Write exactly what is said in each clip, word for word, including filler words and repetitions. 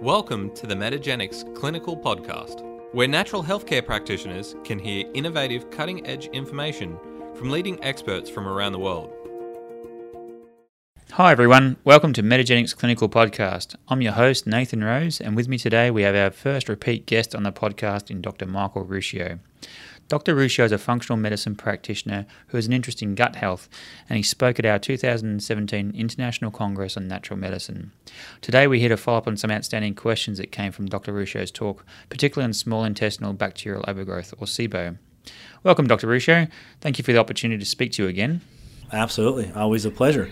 Welcome to the Metagenics Clinical Podcast, where natural healthcare practitioners can hear innovative, cutting-edge information from leading experts from around the world. Hi everyone, welcome to Metagenics Clinical Podcast. I'm your host Nathan Rose, and with me today we have our first repeat guest on the podcast in Doctor Michael Ruscio. Doctor Ruscio is a functional medicine practitioner who has an interest in gut health, and he spoke at our two thousand seventeen International Congress on Natural Medicine. Today we're here to follow up on some outstanding questions that came from Doctor Ruscio's talk, particularly on small intestinal bacterial overgrowth, or SIBO. Welcome, Doctor Ruscio. Thank you for the opportunity to speak to you again. Absolutely. Always a pleasure.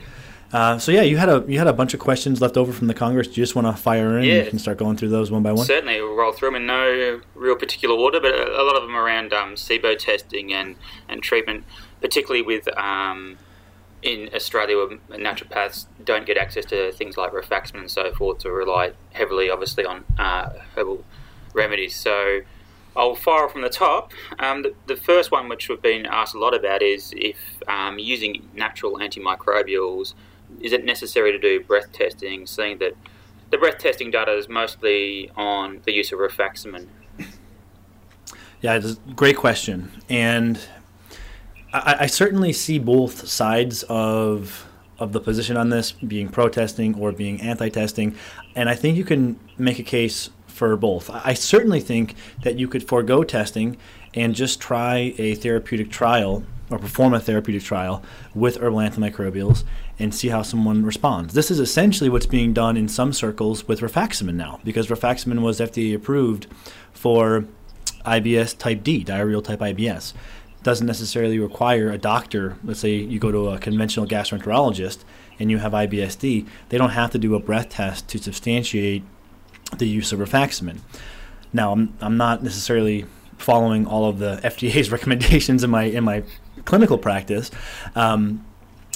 Uh, so yeah, you had a you had a bunch of questions left over from the Congress. Do you just want to fire in yeah. and you can start going through those one by one? Certainly, we'll roll through them in no real particular order, but a lot of them around um, SIBO testing and, and treatment, particularly with um, in Australia where naturopaths don't get access to things like rifaximin and so forth, to rely heavily, obviously, on uh, herbal remedies. So I'll fire from the top. Um, the, the first one, which we've been asked a lot about, is if um, using natural antimicrobials, is it necessary to do breath testing, seeing that the breath testing data is mostly on the use of rifaximin? Yeah, it's a great question. And I, I certainly see both sides of of the position on this, being pro-testing or being anti-testing. And I think you can make a case for both. I certainly think that you could forego testing and just try a therapeutic trial or perform a therapeutic trial with herbal antimicrobials and see how someone responds. This is essentially what's being done in some circles with rifaximin now, because rifaximin was F D A approved for I B S type D, diarrheal type I B S. Doesn't necessarily require a doctor. Let's say you go to a conventional gastroenterologist and you have I B S D. They don't have to do a breath test to substantiate the use of rifaximin. Now, I'm, I'm not necessarily following all of the F D A's recommendations in my in my clinical practice, um,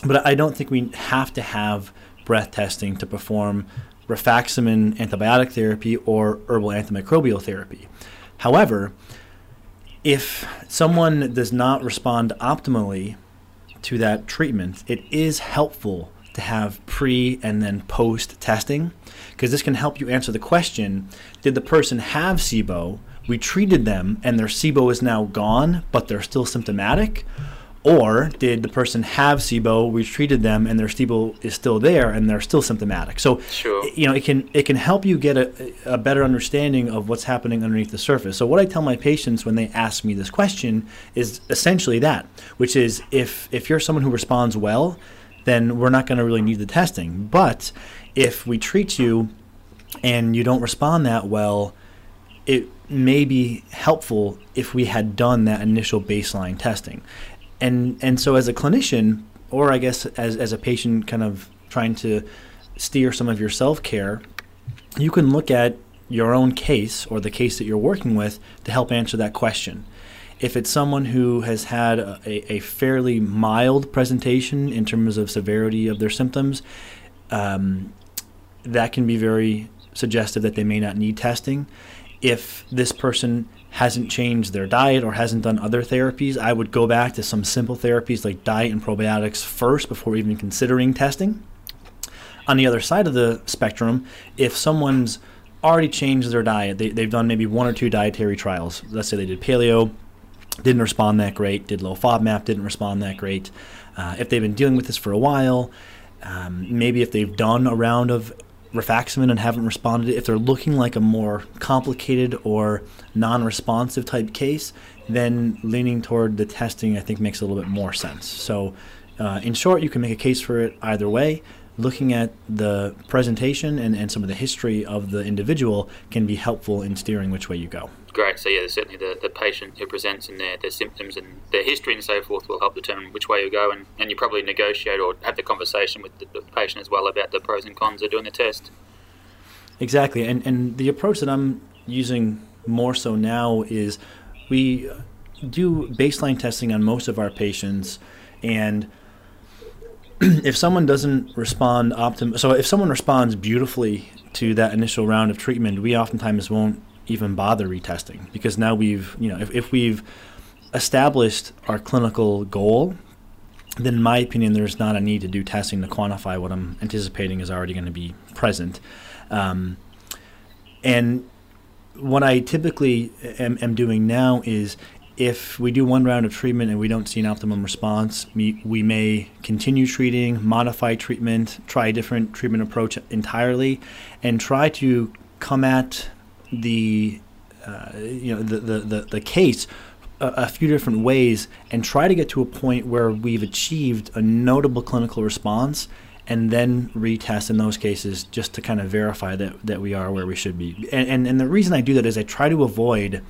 but I don't think we have to have breath testing to perform rifaximin antibiotic therapy or herbal antimicrobial therapy. However, if someone does not respond optimally to that treatment, it is helpful to have pre and then post testing, because this can help you answer the question, did the person have SIBO? We treated them and their SIBO is now gone, but they're still symptomatic? Or did the person have SIBO, we treated them and their SIBO is still there and they're still symptomatic? So, sure. you know, it can it can help you get a, a better understanding of what's happening underneath the surface. So what I tell my patients when they ask me this question is essentially that, which is if if you're someone who responds well, then we're not going to really need the testing. But if we treat you and you don't respond that well, it may be helpful if we had done that initial baseline testing. And and so as a clinician, or I guess as, as a patient kind of trying to steer some of your self-care, you can look at your own case or the case that you're working with to help answer that question. If it's someone who has had a, a fairly mild presentation in terms of severity of their symptoms, um, that can be very suggestive that they may not need testing. If this person hasn't changed their diet or hasn't done other therapies, I would go back to some simple therapies like diet and probiotics first before even considering testing. On the other side of the spectrum, if someone's already changed their diet, they, they've done maybe one or two dietary trials. Let's say they did paleo, didn't respond that great, did low FODMAP, didn't respond that great. Uh, if they've been dealing with this for a while, um, maybe if they've done a round of rifaximin and haven't responded, if they're looking like a more complicated or non-responsive type case, then leaning toward the testing I think makes a little bit more sense. So uh, in short, you can make a case for it either way. Looking at the presentation and, and some of the history of the individual can be helpful in steering which way you go. Great. So yeah, certainly the, the patient who presents and their, their symptoms and their history and so forth will help determine which way you go, and, and you probably negotiate or have the conversation with the, the patient as well about the pros and cons of doing the test. Exactly. And, and the approach that I'm using more so now is we do baseline testing on most of our patients, and if someone doesn't respond optim- so if someone responds beautifully to that initial round of treatment, we oftentimes won't even bother retesting, because now we've, you know, if, if we've established our clinical goal, then in my opinion, there's not a need to do testing to quantify what I'm anticipating is already going to be present. Um, And what I typically am, am doing now is, if we do one round of treatment and we don't see an optimum response, we, we may continue treating, modify treatment, try a different treatment approach entirely, and try to come at the uh, you know the the, the, the case a, a few different ways and try to get to a point where we've achieved a notable clinical response, and then retest in those cases just to kind of verify that, that we are where we should be. And, and, and the reason I do that is I try to avoid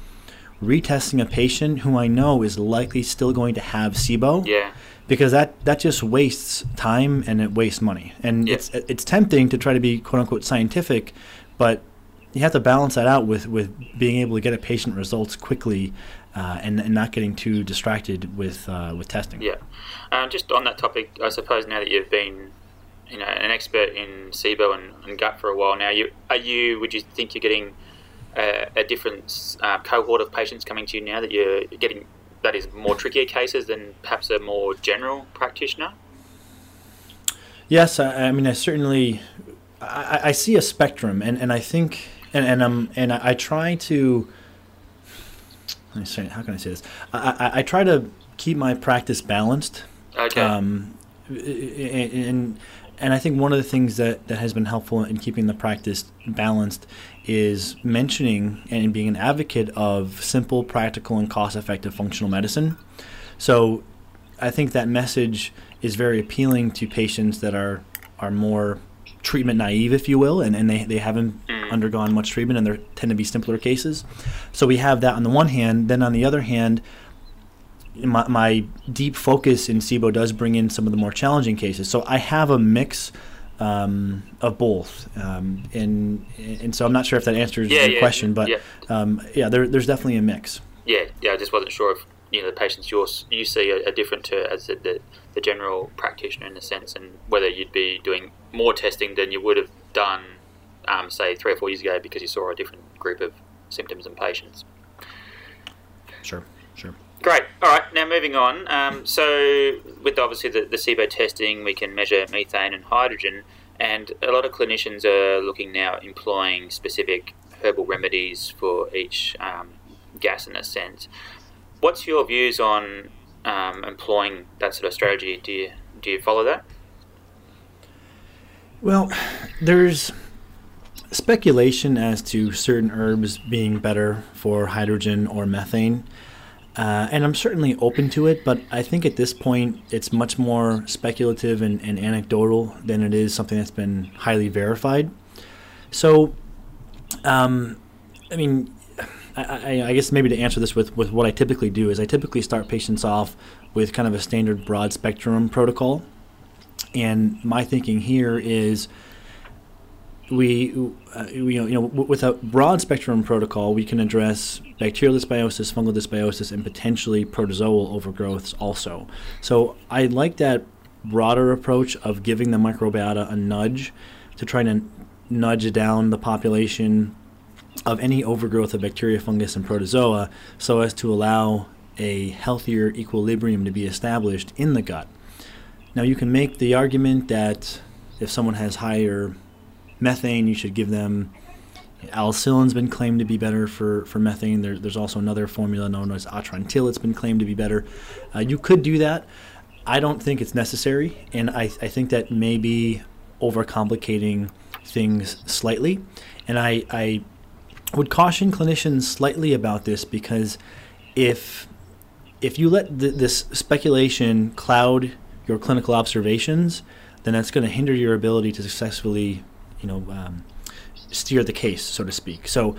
retesting a patient who I know is likely still going to have SIBO, yeah. because that, that just wastes time and it wastes money. And yeah. it's it's tempting to try to be quote-unquote scientific, but you have to balance that out with, with being able to get a patient results quickly uh, and, and not getting too distracted with uh, with testing. Yeah. Um, just on that topic, I suppose now that you've been you know, an expert in SIBO and, and gut for a while now, you are you would you think you're getting a, a different uh, cohort of patients coming to you now that you're getting that is more trickier cases than perhaps a more general practitioner? Yes, I, I mean, I certainly I, I see a spectrum, and, and I think and and um and I, I try to. How can I say this? I I, I try to keep my practice balanced. Okay. Um, and, and And I think one of the things that, that has been helpful in keeping the practice balanced is mentioning and being an advocate of simple, practical, and cost-effective functional medicine. So I think that message is very appealing to patients that are, are more treatment naive, if you will, and, and they, they haven't undergone much treatment, and there tend to be simpler cases. So we have that on the one hand. Then on the other hand, My, my deep focus in SIBO does bring in some of the more challenging cases. So I have a mix um, of both. Um, and and so I'm not sure if that answers yeah, your yeah, question, but yeah, um, yeah there, there's definitely a mix. Yeah, yeah. I just wasn't sure if you know the patients you're, you see are, are different to as the, the, the general practitioner in a sense, and whether you'd be doing more testing than you would have done, um, say, three or four years ago because you saw a different group of symptoms and patients. Sure, sure. Great. All right. Now moving on. Um, so with obviously the, the SIBO testing, we can measure methane and hydrogen, and a lot of clinicians are looking now at employing specific herbal remedies for each um, gas in a sense. What's your views on um, employing that sort of strategy? Do you do you follow that? Well, there's speculation as to certain herbs being better for hydrogen or methane. Uh, and I'm certainly open to it, but I think at this point it's much more speculative and, and anecdotal than it is something that's been highly verified. So, um, I mean, I, I, I guess maybe to answer this with, with what I typically do is I typically start patients off with kind of a standard broad spectrum protocol. And my thinking here is we, uh, we, you know, with a broad spectrum protocol, we can address bacterial dysbiosis, fungal dysbiosis, and potentially protozoal overgrowths also. So I like that broader approach of giving the microbiota a nudge to try to nudge down the population of any overgrowth of bacteria, fungus, and protozoa so as to allow a healthier equilibrium to be established in the gut. Now you can make the argument that if someone has higher methane, you should give them. Allicillin's been claimed to be better for, for methane. There, there's also another formula known as Atrantil. It's been claimed to be better. Uh, you could do that. I don't think it's necessary, and I, I think that may be overcomplicating things slightly. And I, I would caution clinicians slightly about this because if if you let th- this speculation cloud your clinical observations, then that's going to hinder your ability to successfully you know, um, steer the case, so to speak. So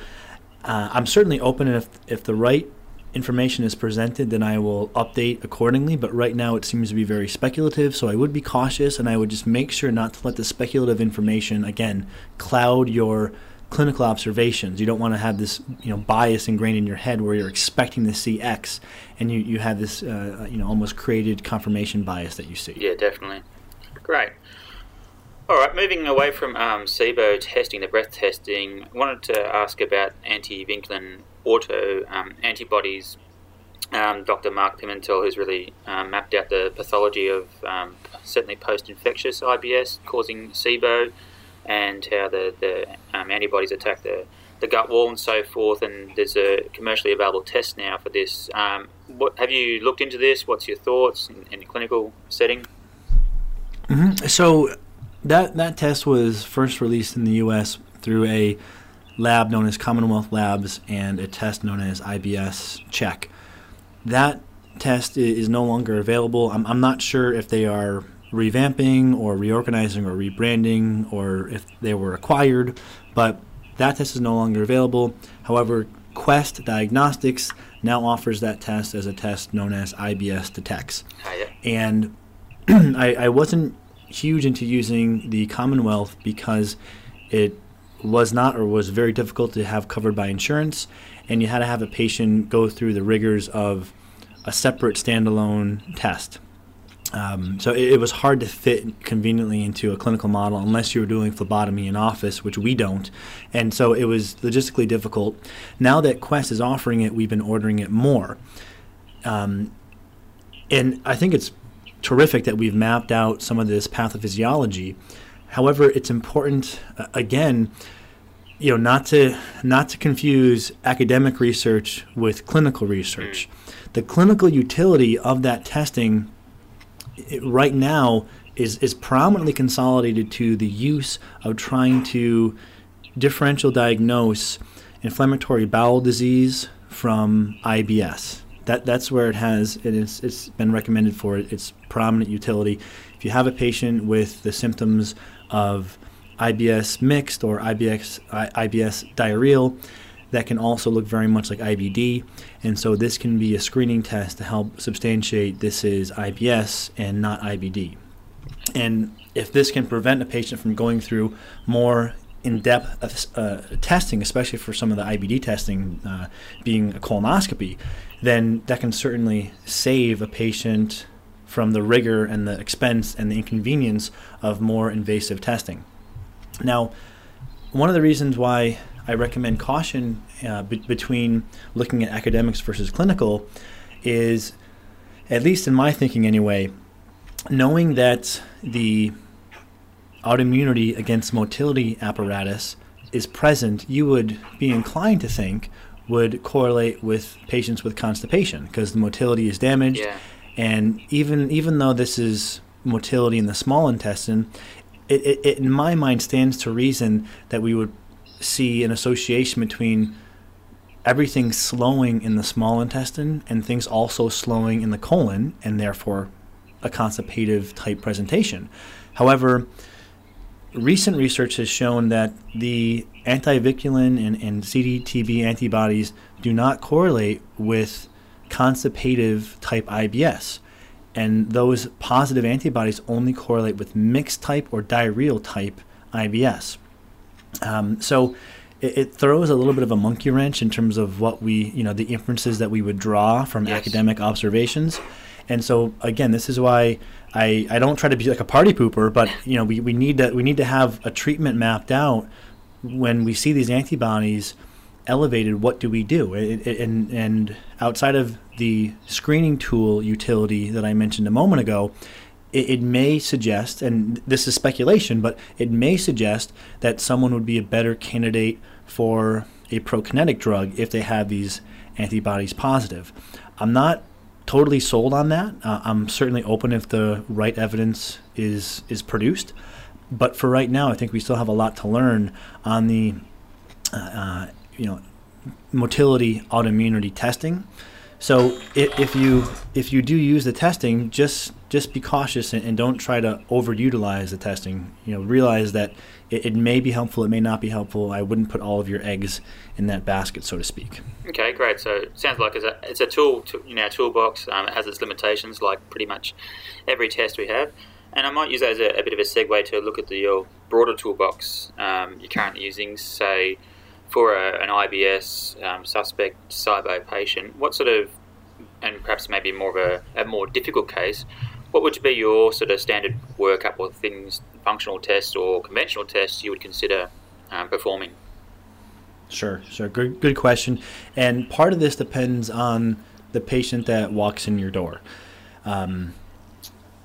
uh, I'm certainly open, and if, if the right information is presented, then I will update accordingly. But right now it seems to be very speculative, so I would be cautious, and I would just make sure not to let the speculative information, again, cloud your clinical observations. You don't want to have this you know, bias ingrained in your head where you're expecting to see X, and you, you have this uh, you know, almost created confirmation bias that you see. Yeah, definitely. Great. All right, moving away from um, SIBO testing, the breath testing, I wanted to ask about anti-vinculin auto um, antibodies. Um, Doctor Mark Pimentel, who's really um, mapped out the pathology of um, certainly post-infectious I B S causing SIBO and how the, the um, antibodies attack the, the gut wall and so forth, and there's a commercially available test now for this. Um, what have you looked into this? What's your thoughts in, in the clinical setting? Mm-hmm. So that that test was first released in the U S through a lab known as Commonwealth Labs and a test known as I B S Check. That test is no longer available. I'm, I'm not sure if they are revamping or reorganizing or rebranding or if they were acquired, but that test is no longer available. However, Quest Diagnostics now offers that test as a test known as I B S Detects. And I, I wasn't huge into using the Commonwealth because it was not or was very difficult to have covered by insurance, and you had to have a patient go through the rigors of a separate standalone test. Um, so it, it was hard to fit conveniently into a clinical model unless you were doing phlebotomy in office, which we don't. And so it was logistically difficult. Now that Quest is offering it, we've been ordering it more. Um, and I think it's terrific that we've mapped out some of this pathophysiology. However, it's important, uh, again, you know, not to not to confuse academic research with clinical research. The clinical utility of that testing it, right now is, is prominently consolidated to the use of trying to differential diagnose inflammatory bowel disease from I B S. That that's where it has, and it's it's been recommended for it, its prominent utility. If you have a patient with the symptoms of I B S mixed or I B S I B S diarrheal, that can also look very much like I B D, and so this can be a screening test to help substantiate this is I B S and not I B D. And if this can prevent a patient from going through more in-depth uh, testing, especially for some of the I B D testing uh, being a colonoscopy, then that can certainly save a patient from the rigor and the expense and the inconvenience of more invasive testing. Now, one of the reasons why I recommend caution uh, be- between looking at academics versus clinical is, at least in my thinking anyway, knowing that the autoimmunity against motility apparatus is present, you would be inclined to think would correlate with patients with constipation because the motility is damaged. Yeah. And even even though this is motility in the small intestine, it, it, it in my mind stands to reason that we would see an association between everything slowing in the small intestine and things also slowing in the colon, and therefore a constipative type presentation. However, recent research has shown that the anti-vinculin and, and C D T B antibodies do not correlate with constipative type I B S, and those positive antibodies only correlate with mixed type or diarrheal type I B S. Um, so it, it throws a little bit of a monkey wrench in terms of what we, you know, the inferences that we would draw from yes. academic observations. And so again, this is why I, I don't try to be like a party pooper, but you know, we, we need to we need to have a treatment mapped out. When we see these antibodies elevated, what do we do? It, it, and and outside of the screening tool utility that I mentioned a moment ago, it, it may suggest, and this is speculation, but it may suggest that someone would be a better candidate for a prokinetic drug if they have these antibodies positive. I'm not totally sold on that. Uh, I'm certainly open if the right evidence is is produced. But for right now, I think we still have a lot to learn on the, uh, uh, you know, motility autoimmunity testing. So if, if you if you do use the testing, just just be cautious and, and don't try to overutilize the testing. You know, realize that it, it may be helpful, it may not be helpful. I wouldn't put all of your eggs in that basket, so to speak. Okay, great. So it sounds like it's a, it's a tool to, you know, toolbox. Um, it has its limitations, like pretty much every test we have. And I might use that as a, a bit of a segue to look at the, your broader toolbox um, you're currently using. Say, for a, an I B S um, suspect SIBO patient, what sort of, and perhaps maybe more of a, a more difficult case, what would be your sort of standard workup or things, functional tests or conventional tests you would consider um, performing? Sure, sure. Good, good question. And part of this depends on the patient that walks in your door. Um,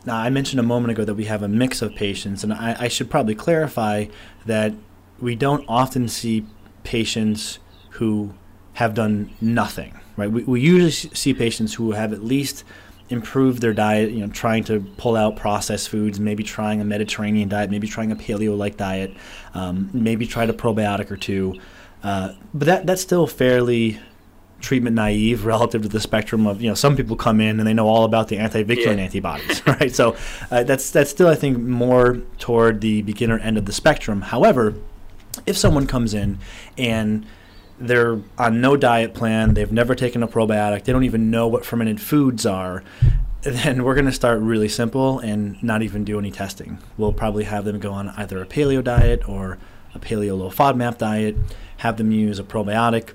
Now, I mentioned a moment ago that we have a mix of patients, and I, I should probably clarify that we don't often see patients who have done nothing, right? We, we usually see patients who have at least improved their diet, you know, trying to pull out processed foods, maybe trying a Mediterranean diet, maybe trying a paleo-like diet, um, maybe tried a probiotic or two. Uh, but that that's still fairly treatment naive relative to the spectrum of, you know, some people come in and they know all about the anti-vinculin yeah. antibodies, right? So uh, that's that's still, I think, more toward the beginner end of the spectrum. However, if someone comes in and they're on no diet plan, they've never taken a probiotic, they don't even know what fermented foods are, then we're going to start really simple and not even do any testing. We'll probably have them go on either a paleo diet or a paleo low FODMAP diet, have them use a probiotic,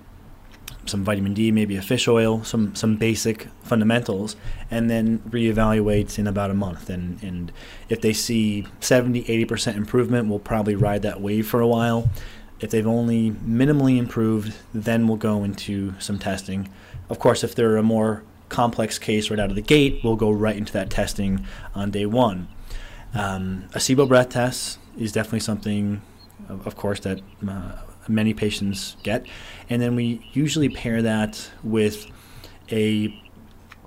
some vitamin D, maybe a fish oil, some some basic fundamentals, and then reevaluate in about a month. And, and if they see seventy, eighty percent improvement, we'll probably ride that wave for a while. If they've only minimally improved, then we'll go into some testing. Of course, if they're a more complex case right out of the gate, we'll go right into that testing on day one. Um, a SIBO breath test is definitely something, of, of course, that uh, many patients get. And then we usually pair that with a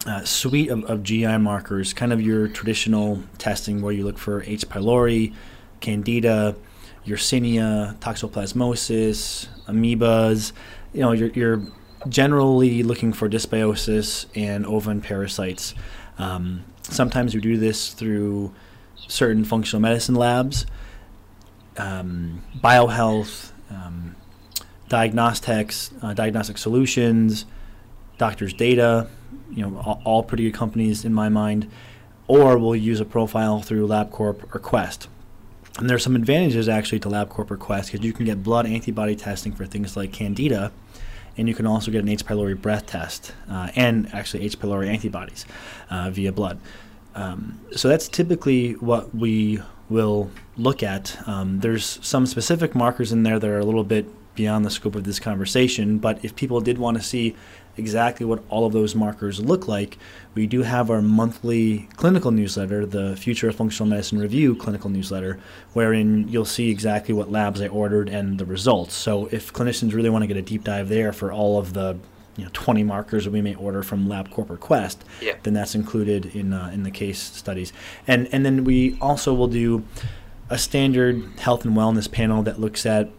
uh, suite of, of G I markers, kind of your traditional testing where you look for H. pylori, Candida, Yersinia, toxoplasmosis, amoebas, you know, you're, you're generally looking for dysbiosis and oven parasites. Um, sometimes we do this through certain functional medicine labs, um, biohealth, um, diagnostics, uh, Diagnostic Solutions, Doctor's Data, you know, all, all pretty good companies in my mind, or we'll use a profile through LabCorp or Quest. And there's some advantages actually to LabCorp or Quest because you can get blood antibody testing for things like Candida, and you can also get an H. pylori breath test uh, and actually H. pylori antibodies uh, via blood. Um, so that's typically what we will look at. Um, there's some specific markers in there that are a little bit beyond the scope of this conversation, but if people did want to see exactly what all of those markers look like, we do have our monthly clinical newsletter, the Future of Functional Medicine Review clinical newsletter, wherein you'll see exactly what labs I ordered and the results. So if clinicians really want to get a deep dive there for all of the, you know, twenty markers that we may order from LabCorp or Quest, yeah. then that's included in uh, in the case studies. And and then we also will do a standard health and wellness panel that looks at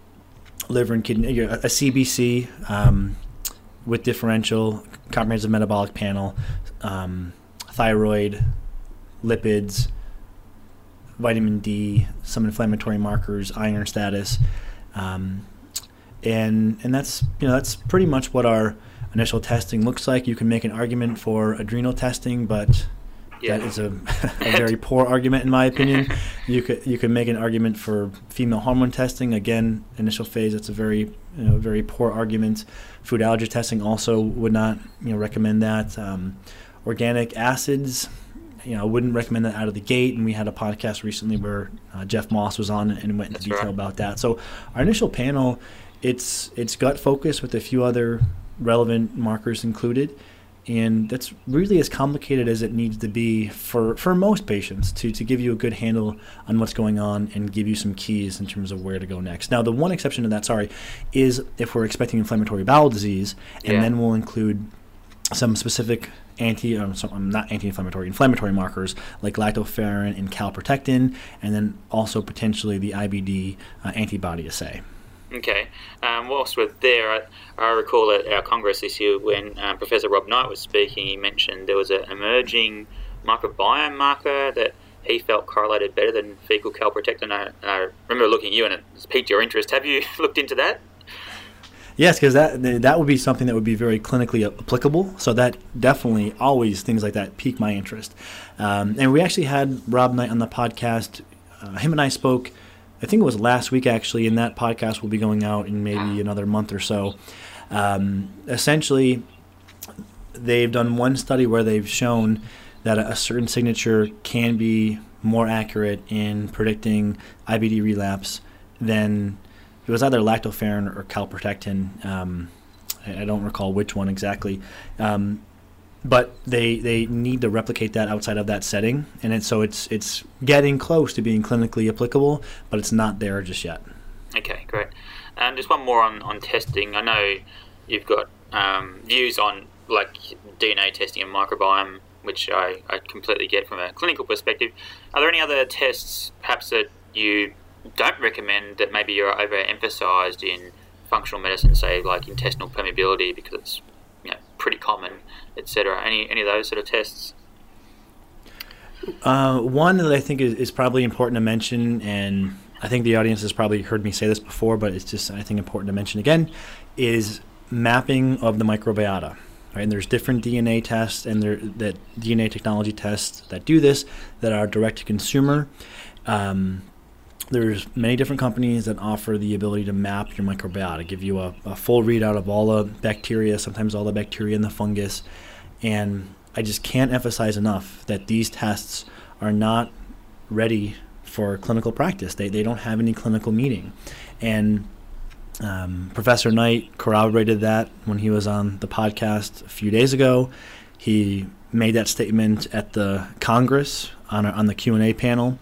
liver and kidney, a C B C, um, with differential, comprehensive metabolic panel, um, thyroid, lipids, vitamin D, some inflammatory markers, iron status, um, and and that's you know that's pretty much what our initial testing looks like. You can make an argument for adrenal testing, but yeah. that is a, a very poor argument in my opinion. You could you can make an argument for female hormone testing. Again, initial phase, that's a very you know, very poor argument. Food allergy testing also would not you know recommend that. Um, organic acids, you know, I wouldn't recommend that out of the gate. And we had a podcast recently where uh, Jeff Moss was on and went into that's detail right. about that. So our initial panel, it's it's gut focused with a few other relevant markers included. And that's really as complicated as it needs to be for, for most patients to, to give you a good handle on what's going on and give you some keys in terms of where to go next. Now, the one exception to that, sorry, is if we're expecting inflammatory bowel disease, and yeah. then we'll include some specific anti, um, some, not anti-inflammatory, inflammatory markers like lactoferrin and calprotectin, and then also potentially the I B D uh, antibody assay. Okay. Um, whilst we're there, I, I recall at our Congress this year when um, Professor Rob Knight was speaking, he mentioned there was an emerging microbiome marker that he felt correlated better than fecal calprotectin. And I, I remember looking at you and it's piqued your interest. Have you looked into that? Yes, because that that would be something that would be very clinically applicable. So that definitely always things like that pique my interest. Um, and we actually had Rob Knight on the podcast. Uh, him and I spoke I think it was last week, actually, and that podcast will be going out in maybe another month or so. Um, essentially, they've done one study where they've shown that a certain signature can be more accurate in predicting I B D relapse than it was either lactoferrin or calprotectin. Um, I don't recall which one exactly. Um, But they, they need to replicate that outside of that setting, and it, so it's it's getting close to being clinically applicable, but it's not there just yet. Okay, great. And um, just one more on, on testing. I know you've got um, views on like D N A testing and microbiome, which I, I completely get from a clinical perspective. Are there any other tests perhaps that you don't recommend that maybe you're overemphasised in functional medicine, say like intestinal permeability, because it's, you know, pretty common, et cetera? Any any of those sort of tests? Uh, one that I think is, is probably important to mention, and I think the audience has probably heard me say this before, but it's just, I think, important to mention again, is mapping of the microbiota. Right? And there's different D N A tests and there that D N A technology tests that do this, that are direct to consumer. Um, there's many different companies that offer the ability to map your microbiota, give you a, a full readout of all the bacteria, sometimes all the bacteria and the fungus. And I just can't emphasize enough that these tests are not ready for clinical practice. They they don't have any clinical meaning. And um, Professor Knight corroborated that when he was on the podcast a few days ago. He made that statement at the Congress on a, on the Q and A panel.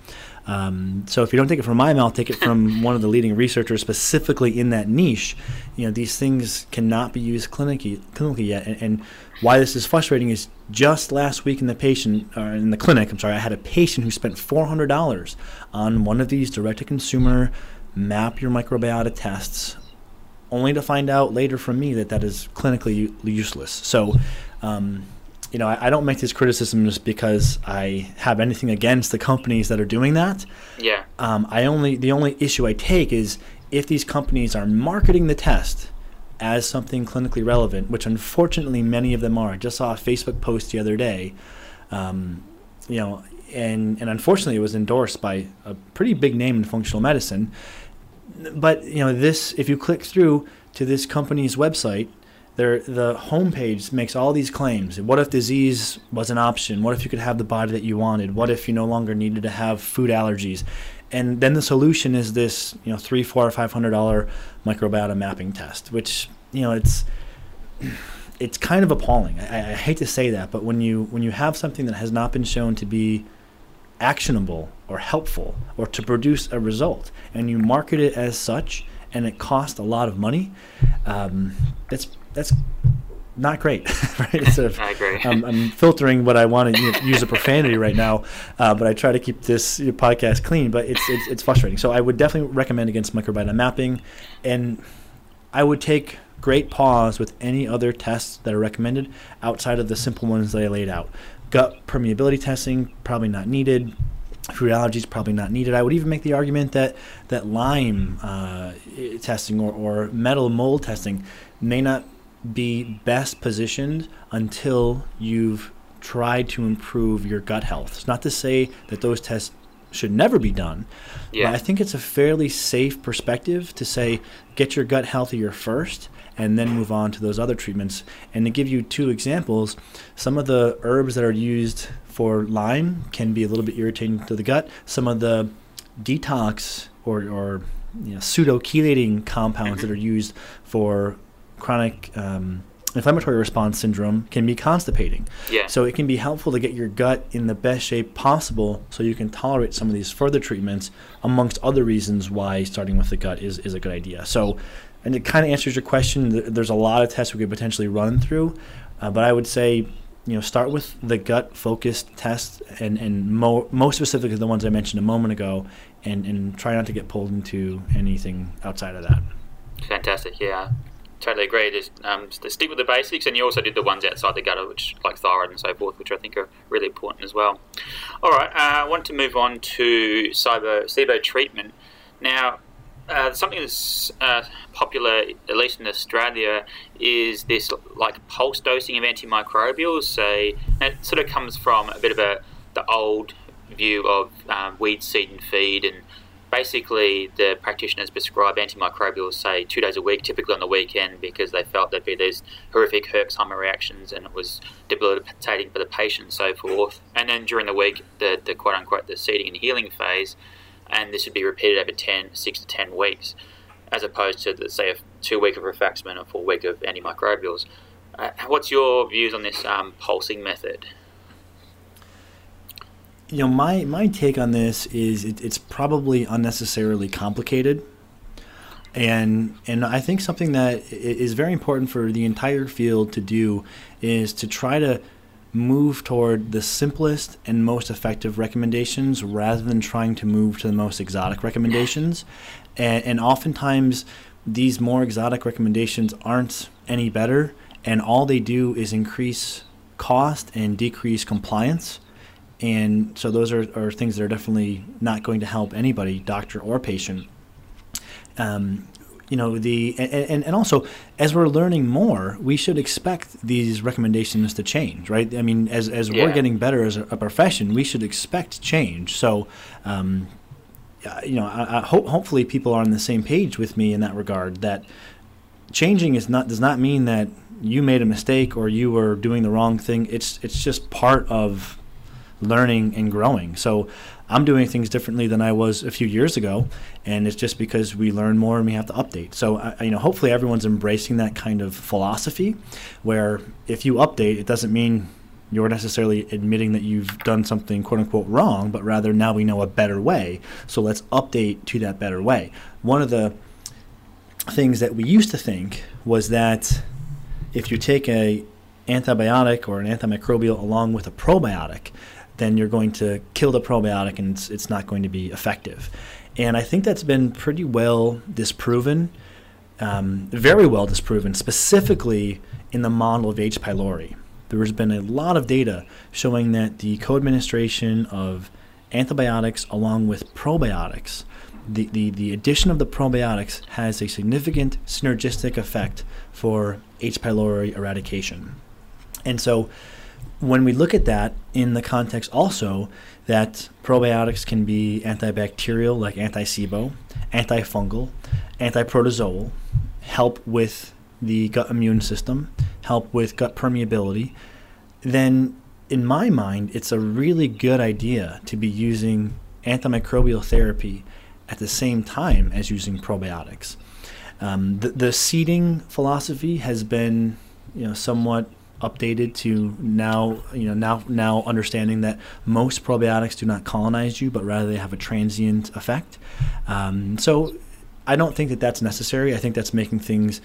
Um, so if you don't take it from my mouth, take it from one of the leading researchers specifically in that niche. You know, these things cannot be used clinically, clinically yet. And, and why this is frustrating is just last week in the patient, or in the clinic, I'm sorry, I had a patient who spent four hundred dollars on one of these direct-to-consumer map your microbiota tests, only to find out later from me that that is clinically useless. So, um, you know, I, I don't make this criticism just because I have anything against the companies that are doing that. Yeah. Um, I only the only issue I take is if these companies are marketing the test as something clinically relevant, which unfortunately many of them are. I just saw a Facebook post the other day, um, you know, and and unfortunately it was endorsed by a pretty big name in functional medicine. But you know, this if you click through to this company's website, Their, the homepage makes all these claims. What if disease was an option? What if you could have the body that you wanted? What if you no longer needed to have food allergies? And then the solution is this, you know, three, four, or five hundred dollar microbiota mapping test, which, you know, it's it's kind of appalling. I, I hate to say that, but when you when you have something that has not been shown to be actionable or helpful or to produce a result, and you market it as such, and it costs a lot of money, um, that's That's not great, right? Sort of, I agree. Um, I'm filtering what I want to use a profanity right now, uh, but I try to keep this podcast clean. But it's, it's it's frustrating. So I would definitely recommend against microbiota mapping, and I would take great pause with any other tests that are recommended outside of the simple ones that I laid out. Gut permeability testing, probably not needed. Food allergies, probably not needed. I would even make the argument that that Lyme uh, testing or, or metal mold testing may not be best positioned until you've tried to improve your gut health. It's not to say that those tests should never be done, yeah. But I think it's a fairly safe perspective to say get your gut healthier first and then move on to those other treatments. And to give you two examples, some of the herbs that are used for Lyme can be a little bit irritating to the gut. Some of the detox or, or you know, pseudo-chelating compounds that are used for chronic um, inflammatory response syndrome can be constipating. Yeah. So it can be helpful to get your gut in the best shape possible so you can tolerate some of these further treatments, amongst other reasons why starting with the gut is, is a good idea. So, and it kind of answers your question. There's a lot of tests we could potentially run through, uh, but I would say, you know, start with the gut-focused tests and, and mo- most specifically the ones I mentioned a moment ago, and, and try not to get pulled into anything outside of that. Fantastic, yeah. Totally agree. Just um, stick with the basics, and you also did the ones outside the gutter, which like thyroid and so forth, which I think are really important as well. All right, uh, I want to move on to SIBO, SIBO treatment. Now, uh, something that's uh, popular, at least in Australia, is this like pulse dosing of antimicrobials. So it sort of comes from a bit of a the old view of um, weed, seed, and feed, and basically, the practitioners prescribe antimicrobials, say, two days a week, typically on the weekend, because they felt there'd be these horrific Herxheimer reactions and it was debilitating for the patient and so forth. And then during the week, the, the quote-unquote, the seeding and healing phase, and this would be repeated over ten, six to ten weeks, as opposed to, the, say, a two-week of rifaximin or four-week of antimicrobials. Uh, what's your views on this um, pulsing method? You know, my, my take on this is it, it's probably unnecessarily complicated. And and I think something that is very important for the entire field to do is to try to move toward the simplest and most effective recommendations rather than trying to move to the most exotic recommendations. And, and oftentimes these more exotic recommendations aren't any better, and all they do is increase cost and decrease compliance. And so those are, are things that are definitely not going to help anybody, doctor or patient. Um, you know, the and, and also, as we're learning more, we should expect these recommendations to change, right? I mean, as, as yeah. we're getting better as a profession, we should expect change. So, um, you know, I, I hope hopefully people are on the same page with me in that regard, that changing is not does not mean that you made a mistake or you were doing the wrong thing. It's it's just part of learning and growing. So I'm doing things differently than I was a few years ago, and it's just because we learn more and we have to update. So I, you know, hopefully everyone's embracing that kind of philosophy, where if you update, it doesn't mean you're necessarily admitting that you've done something quote unquote wrong, but rather now we know a better way, so let's update to that better way. One of the things that we used to think was that if you take a antibiotic or an antimicrobial along with a probiotic, then you're going to kill the probiotic and it's, it's not going to be effective. And I think that's been pretty well disproven, um, very well disproven, specifically in the model of H. pylori. There's been a lot of data showing that the co-administration of antibiotics along with probiotics, the, the, the addition of the probiotics has a significant synergistic effect for H. pylori eradication. And so when we look at that in the context also that probiotics can be antibacterial like anti-SIBO, antifungal, antiprotozoal, help with the gut immune system, help with gut permeability, then in my mind it's a really good idea to be using antimicrobial therapy at the same time as using probiotics. Um, the, the seeding philosophy has been, you know, somewhat updated to now, you know, now now understanding that most probiotics do not colonize you, but rather they have a transient effect. Um, so I don't think that that's necessary. I think that's making things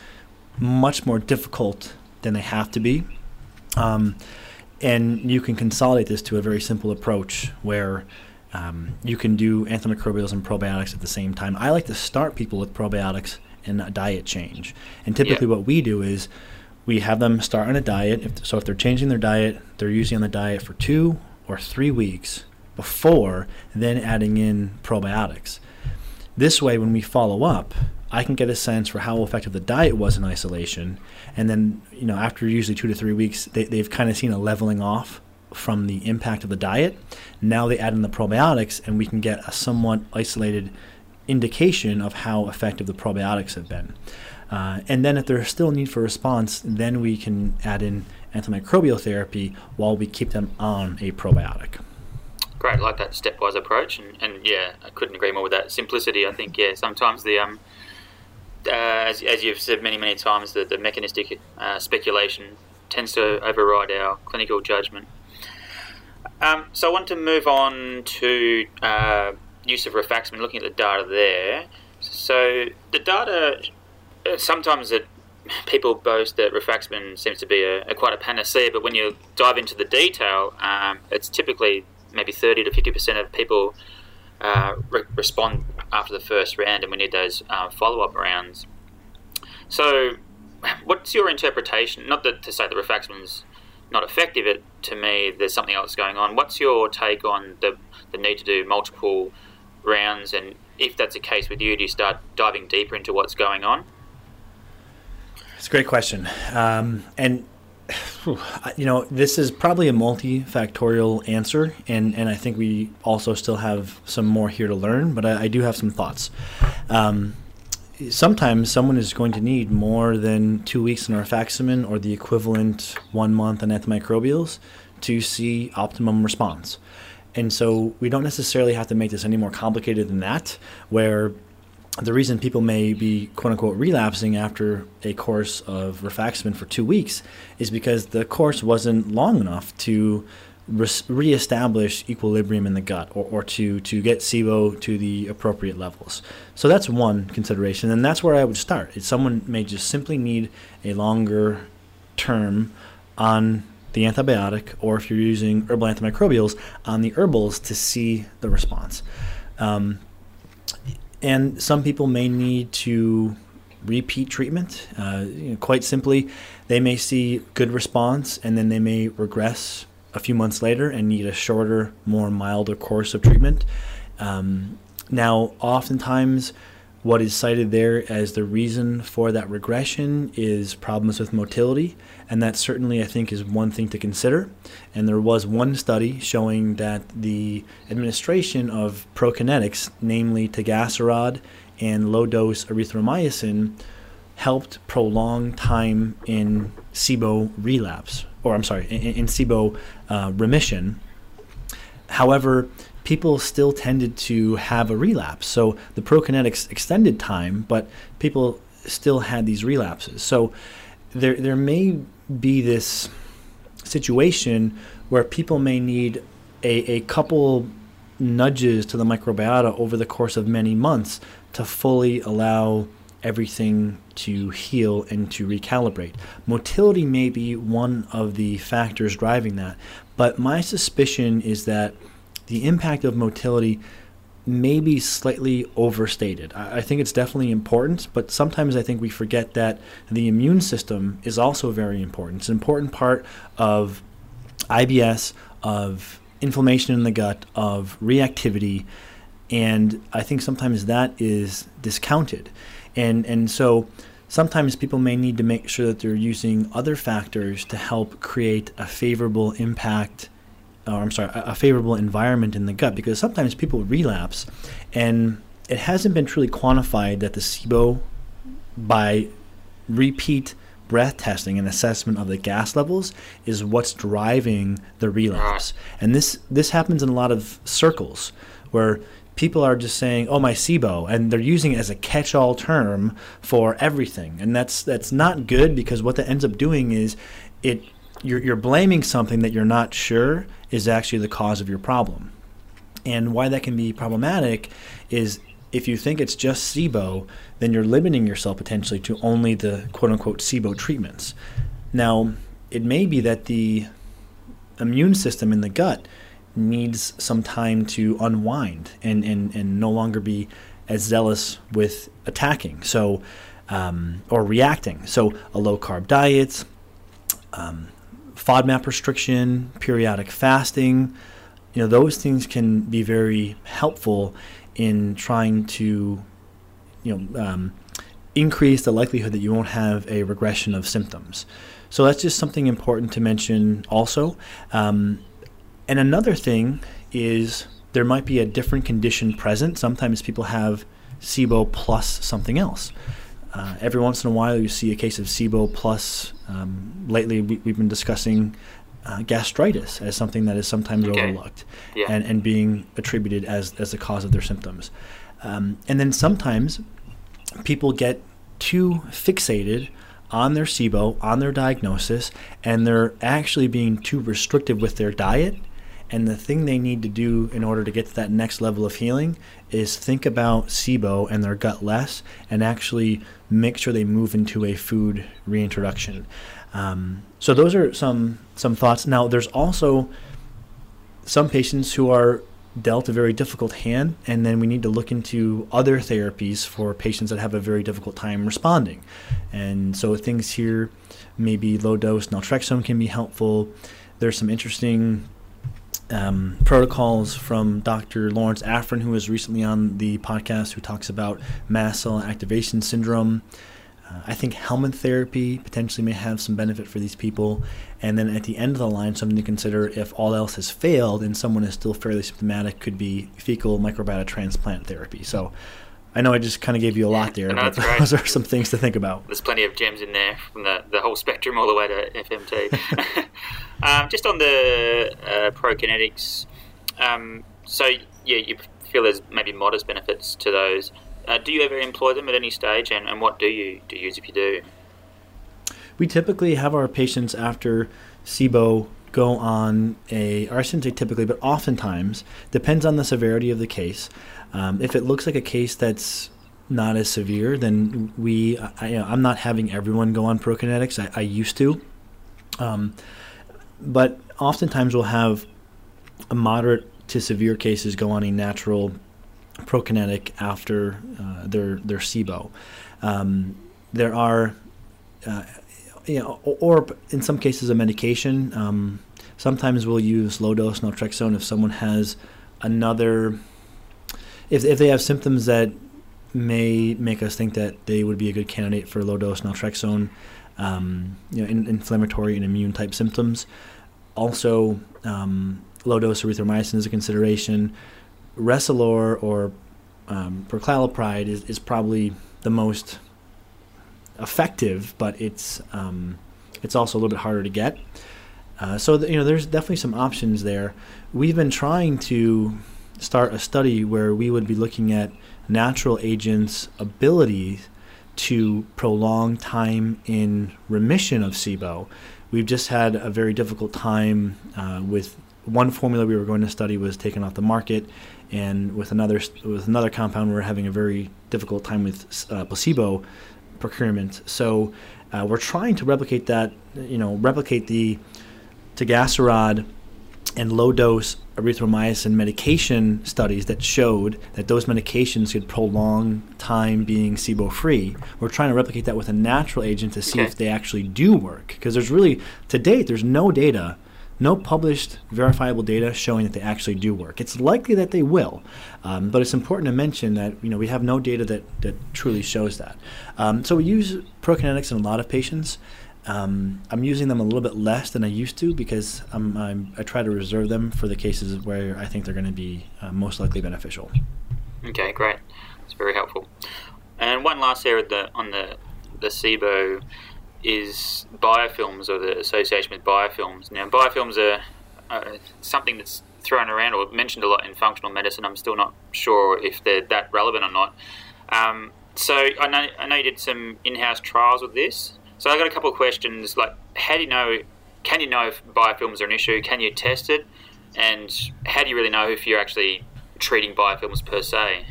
much more difficult than they have to be. Um, and you can consolidate this to a very simple approach where um, you can do antimicrobials and probiotics at the same time. I like to start people with probiotics and a diet change. And typically yeah. what we do is we have them start on a diet. If, so if they're changing their diet, they're usually on the diet for two or three weeks before then adding in probiotics. This way, when we follow up, I can get a sense for how effective the diet was in isolation. And then, you know, after usually two to three weeks, they, they've kind of seen a leveling off from the impact of the diet. Now they add in the probiotics, and we can get a somewhat isolated indication of how effective the probiotics have been. Uh, and then if there's still a need for response, then we can add in antimicrobial therapy while we keep them on a probiotic. Great, I like that stepwise approach. And, and yeah, I couldn't agree more with that. Simplicity, I think, yeah, sometimes the... um. Uh, as, as you've said many, many times, the, the mechanistic uh, speculation tends to override our clinical judgment. Um, so I want to move on to uh, use of rifaximin, looking at the data there. So the data, uh, sometimes it, people boast that rifaximin seems to be a, a quite a panacea, but when you dive into the detail, um, it's typically maybe thirty to fifty percent of people Uh, re- respond after the first round, and we need those uh, follow-up rounds. So what's your interpretation? Not that to say that rifaximin's not effective, it, to me there's something else going on. What's your take on the, the need to do multiple rounds, and if that's the case with you, do you start diving deeper into what's going on? It's a great question. Um, and you know, this is probably a multifactorial answer, and, and I think we also still have some more here to learn, but I, I do have some thoughts. Um, sometimes someone is going to need more than two weeks in rifaximin or the equivalent one month in antimicrobials to see optimum response. And so we don't necessarily have to make this any more complicated than that, where the reason people may be quote-unquote relapsing after a course of rifaximin for two weeks is because the course wasn't long enough to reestablish equilibrium in the gut, or, or to, to get SIBO to the appropriate levels. So that's one consideration, and that's where I would start. If someone may just simply need a longer term on the antibiotic, or if you're using herbal antimicrobials, on the herbals to see the response. Um, and some people may need to repeat treatment. Uh, you know, quite simply, they may see good response, and then they may regress a few months later and need a shorter, more milder course of treatment. Um, now, oftentimes, what is cited there as the reason for that regression is problems with motility, and that certainly, I think, is one thing to consider. And there was one study showing that the administration of prokinetics, namely tegaserod and low-dose erythromycin, helped prolong time in SIBO relapse, or I'm sorry, in, in SIBO uh, remission. However, people still tended to have a relapse. So the prokinetics extended time, but people still had these relapses. So there, there may be this situation where people may need a, a couple nudges to the microbiota over the course of many months to fully allow everything to heal and to recalibrate. Motility may be one of the factors driving that, but my suspicion is that the impact of motility may be slightly overstated. I think it's definitely important, but sometimes I think we forget that the immune system is also very important. It's an important part of I B S, of inflammation in the gut, of reactivity, and I think sometimes that is discounted. And and so sometimes people may need to make sure that they're using other factors to help create a favorable impact or I'm sorry, a favorable environment in the gut, because sometimes people relapse, and it hasn't been truly quantified that the SIBO, by repeat breath testing and assessment of the gas levels, is what's driving the relapse. And this, this happens in a lot of circles where people are just saying, oh, my SIBO, and they're using it as a catch-all term for everything. And that's that's not good, because what that ends up doing is it you're you're blaming something that you're not sure is actually the cause of your problem. And why that can be problematic is if you think it's just SIBO, then you're limiting yourself potentially to only the quote-unquote SIBO treatments. Now, it may be that the immune system in the gut needs some time to unwind and, and, and no longer be as zealous with attacking so um, or reacting. So a low-carb diet, um, FODMAP restriction, periodic fasting, you know, those things can be very helpful in trying to, you know, um, increase the likelihood that you won't have a regression of symptoms. So that's just something important to mention also. Um, and another thing is there might be a different condition present. Sometimes people have SIBO plus something else. Uh, every once in a while, you see a case of SIBO plus, um, lately we, we've been discussing uh, gastritis as something that is sometimes okay. overlooked yeah. and, and being attributed as, as the cause of their symptoms. Um, and then sometimes people get too fixated on their SIBO, on their diagnosis, and they're actually being too restrictive with their diet. And the thing they need to do in order to get to that next level of healing is think about SIBO and their gut less, and actually make sure they move into a food reintroduction. Um, so those are some some thoughts. Now, there's also some patients who are dealt a very difficult hand, and then we need to look into other therapies for patients that have a very difficult time responding. And so things here, maybe low-dose naltrexone can be helpful. There's some interesting Um, protocols from Doctor Lawrence Afrin, who was recently on the podcast, who talks about mast cell activation syndrome. Uh, I think helminth therapy potentially may have some benefit for these people. And then at the end of the line, something to consider if all else has failed and someone is still fairly symptomatic could be fecal microbiota transplant therapy. So I know I just kind of gave you a yeah, lot there, no, but right. Those are some things to think about. There's plenty of gems in there from the, the whole spectrum all the way to F M T. um, just on the uh, prokinetics, um, so yeah, you feel there's maybe modest benefits to those. Uh, do you ever employ them at any stage, and, and what do you do you use if you do? We typically have our patients after SIBO go on a, or I shouldn't say typically, but oftentimes, depends on the severity of the case. Um, if it looks like a case that's not as severe, then we, I, you know, I'm not having everyone go on prokinetics. I, I used to. Um, but oftentimes we'll have a moderate to severe cases go on a natural prokinetic after uh, their their SIBO. Um, there are, uh, you know, or in some cases a medication. Um, sometimes we'll use low dose naltrexone if someone has another, if if they have symptoms that may make us think that they would be a good candidate for low dose naltrexone. Um, you know, in, inflammatory and immune type symptoms. Also, um, low dose erythromycin is a consideration. Reselor or um, perchloropride is, is probably the most effective, but it's um, it's also a little bit harder to get. Uh, so th- you know, there's definitely some options there. We've been trying to start a study where we would be looking at natural agents' ability to prolong time in remission of SIBO. We've just had a very difficult time uh, with. One formula we were going to study was taken off the market, and with another with another compound, we were having a very difficult time with uh, placebo procurement. So uh, we're trying to replicate that, you know, replicate the tegaserod and low-dose erythromycin medication studies that showed that those medications could prolong time being SIBO-free. We're trying to replicate that with a natural agent to see okay. if they actually do work, because there's really, to date, there's no data. No published verifiable data showing that they actually do work. It's likely that they will, um, but it's important to mention that, you know, we have no data that, that truly shows that. Um, so we use prokinetics in a lot of patients. Um, I'm using them a little bit less than I used to because I'm, I'm, I try to reserve them for the cases where I think they're going to be uh, most likely beneficial. Okay, great. That's very helpful. And one last area the, on the, the SIBO is biofilms, or the association with biofilms. Now, biofilms are, are something that's thrown around or mentioned a lot in functional medicine. I'm still not sure if they're that relevant or not. Um, so I know, I know you did some in-house trials with this. So I got a couple of questions, like how do you know, can you know if biofilms are an issue? Can you test it? And how do you really know if you're actually treating biofilms per se?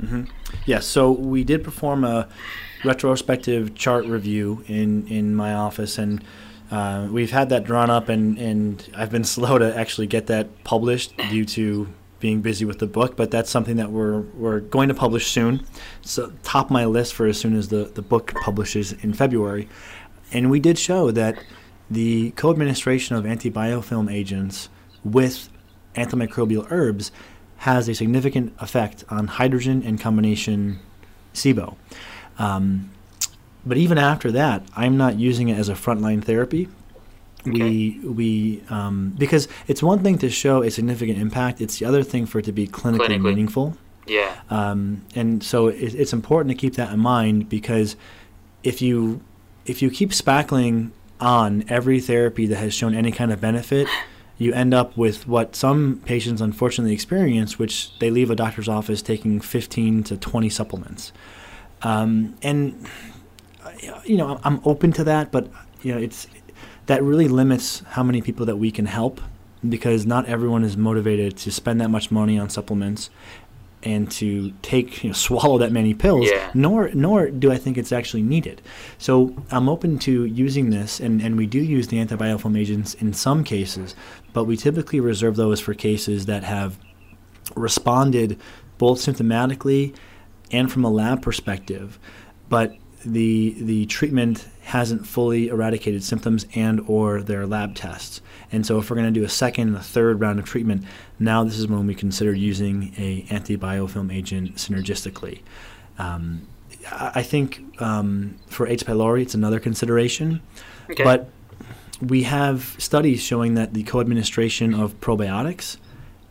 Mm-hmm. Yeah, so we did perform a retrospective chart review in, in my office, and uh, we've had that drawn up, and, and I've been slow to actually get that published due to being busy with the book, but that's something that we're we're going to publish soon. So top of my list for as soon as the, the book publishes in February. And we did show that the co-administration of antibiofilm agents with antimicrobial herbs has a significant effect on hydrogen and combination SIBO. Um, but even after that, I'm not using it as a frontline therapy. Okay. We we um, because it's one thing to show a significant impact; it's the other thing for it to be clinically, clinically. meaningful. Yeah. Um, and so it, it's important to keep that in mind, because if you if you keep spackling on every therapy that has shown any kind of benefit, you end up with what some patients unfortunately experience, which they leave a doctor's office taking fifteen to twenty supplements. Um, and, you know, I'm open to that, but, you know, it's that really limits how many people that we can help, because not everyone is motivated to spend that much money on supplements and to take, you know, swallow that many pills, yeah. nor nor do I think it's actually needed. So I'm open to using this, and, and we do use the antibiofilm agents in some cases, but we typically reserve those for cases that have responded both symptomatically and from a lab perspective, but the the treatment hasn't fully eradicated symptoms and or their lab tests. And so if we're going to do a second and a third round of treatment, now this is when we consider using a antibiofilm agent synergistically. Um, I think um, for H. pylori, it's another consideration, okay. but we have studies showing that the co-administration of probiotics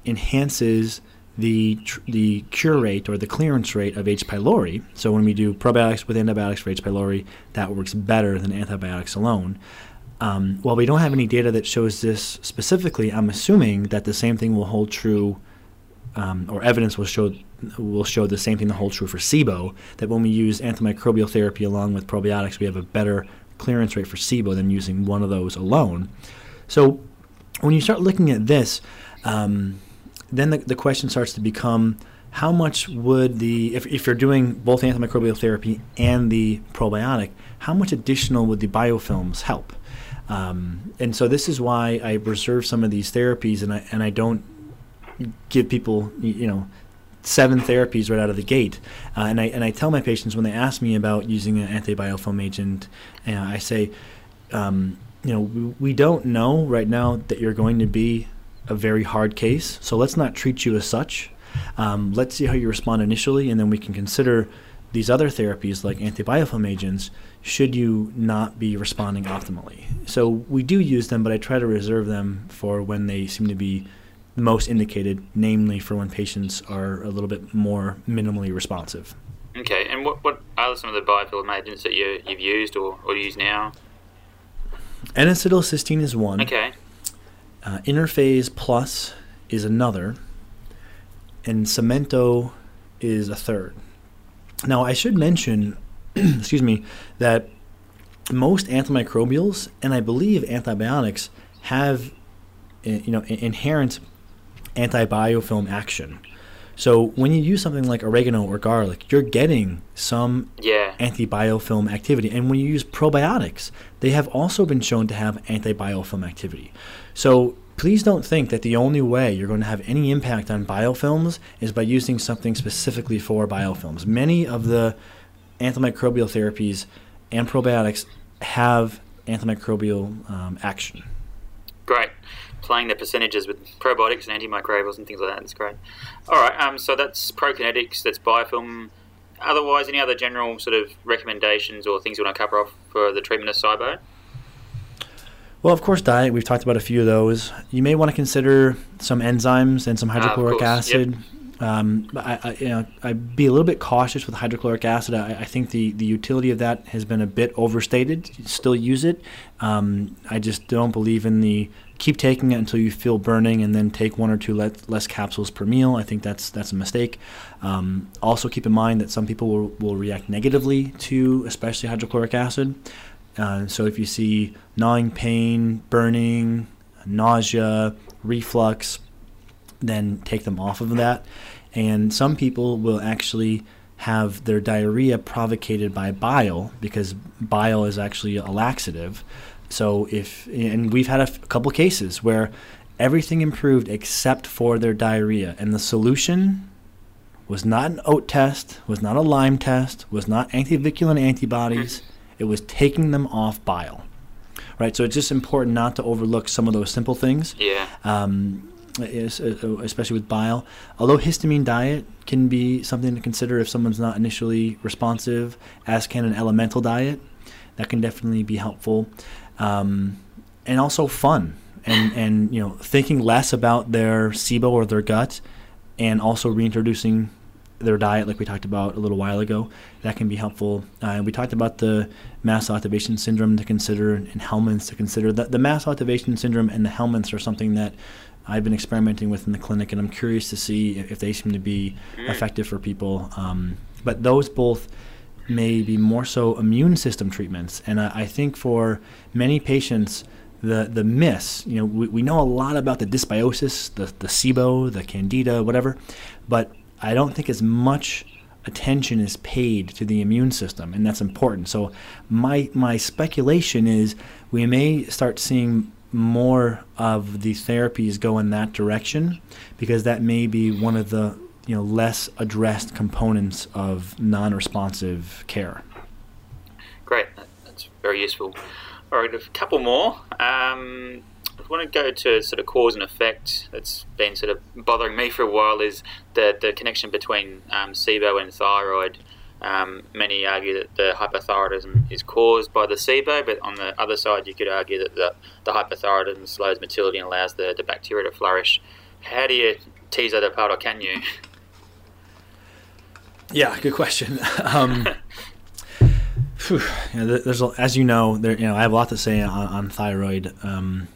enhances the tr- the cure rate or the clearance rate of H. pylori. So when we do probiotics with antibiotics for H. pylori, that works better than antibiotics alone. Um, while we don't have any data that shows this specifically, I'm assuming that the same thing will hold true, um, or evidence will show will show the same thing to hold true for SIBO, that when we use antimicrobial therapy along with probiotics, we have a better clearance rate for SIBO than using one of those alone. So when you start looking at this, um, then the, the question starts to become, how much would the, if, if you're doing both antimicrobial therapy and the probiotic, how much additional would the biofilms help? Um, and so this is why I reserve some of these therapies, and I and I don't give people, you know, seven therapies right out of the gate. Uh, and I and I tell my patients when they ask me about using an antibiofilm agent, uh, I say, um, you know, we, we don't know right now that you're going to be a very hard case, so let's not treat you as such. Um, let's see how you respond initially, and then we can consider these other therapies like antibiofilm agents should you not be responding optimally. So we do use them, but I try to reserve them for when they seem to be the most indicated, namely for when patients are a little bit more minimally responsive. Okay, and what, what are some of the biofilm agents that you, you've used or, or use now? N-acetylcysteine is one. Okay. Uh, Interphase Plus is another. And Cemento is a third. Now, I should mention, excuse me, that most antimicrobials, and I believe antibiotics, have you know inherent antibiofilm action. So when you use something like oregano or garlic, you're getting some yeah. antibiofilm activity. And when you use probiotics, they have also been shown to have antibiofilm activity. So please don't think that the only way you're going to have any impact on biofilms is by using something specifically for biofilms. Many of the antimicrobial therapies and probiotics have antimicrobial um, action. Great. Playing the percentages with probiotics and antimicrobials and things like that is great. All right, um, so that's prokinetics, that's biofilm. Otherwise, any other general sort of recommendations or things you want to cover off for the treatment of SIBO? Well, of course, diet. We've talked about a few of those. You may want to consider some enzymes and some hydrochloric uh, acid. Yep. Um, I, I, you know, I'd be a little bit cautious with hydrochloric acid. I, I think the, the utility of that has been a bit overstated. Still use it. Um, I just don't believe in the keep taking it until you feel burning and then take one or two le- less capsules per meal. I think that's that's a mistake. Um, also keep in mind that some people will, will react negatively to especially hydrochloric acid. Uh, so if you see gnawing pain, burning, nausea, reflux, then take them off of that. And some people will actually have their diarrhea provocated by bile, because bile is actually a laxative. So if, and we've had a f- couple cases where everything improved except for their diarrhea, and the solution was not an oat test, was not a Lyme test, was not anti-vinculin antibodies. It was taking them off bile, right? So it's just important not to overlook some of those simple things, yeah. Um, especially with bile. Although histamine diet can be something to consider if someone's not initially responsive, as can an elemental diet. That can definitely be helpful. Um, and also fun and, and you know thinking less about their SIBO or their gut, and also reintroducing their diet, like we talked about a little while ago, that can be helpful. Uh, we talked about the mast cell activation syndrome to consider and Hellmann's to consider. The, the mast cell activation syndrome and the Hellmann's are something that I've been experimenting with in the clinic, and I'm curious to see if, if they seem to be effective for people. Um, but those both may be more so immune system treatments. And I, I think for many patients, the the miss, you know, we, we know a lot about the dysbiosis, the, the SIBO, the Candida, whatever, but I don't think as much attention is paid to the immune system, and that's important. So my my speculation is we may start seeing more of the therapies go in that direction, because that may be one of the you know less addressed components of non-responsive care. Great, that's very useful. All right, a couple more. Um, I want to go to sort of cause and effect. That's been sort of bothering me for a while, is the, the connection between um, SIBO and thyroid. Um, many argue that the hypothyroidism is caused by the SIBO, but on the other side you could argue that the, the hypothyroidism slows motility and allows the, the bacteria to flourish. How do you tease that apart, or can you? Yeah, good question. um, whew, you know, there's, as you know, there, you know, I have a lot to say on, on thyroid. Um,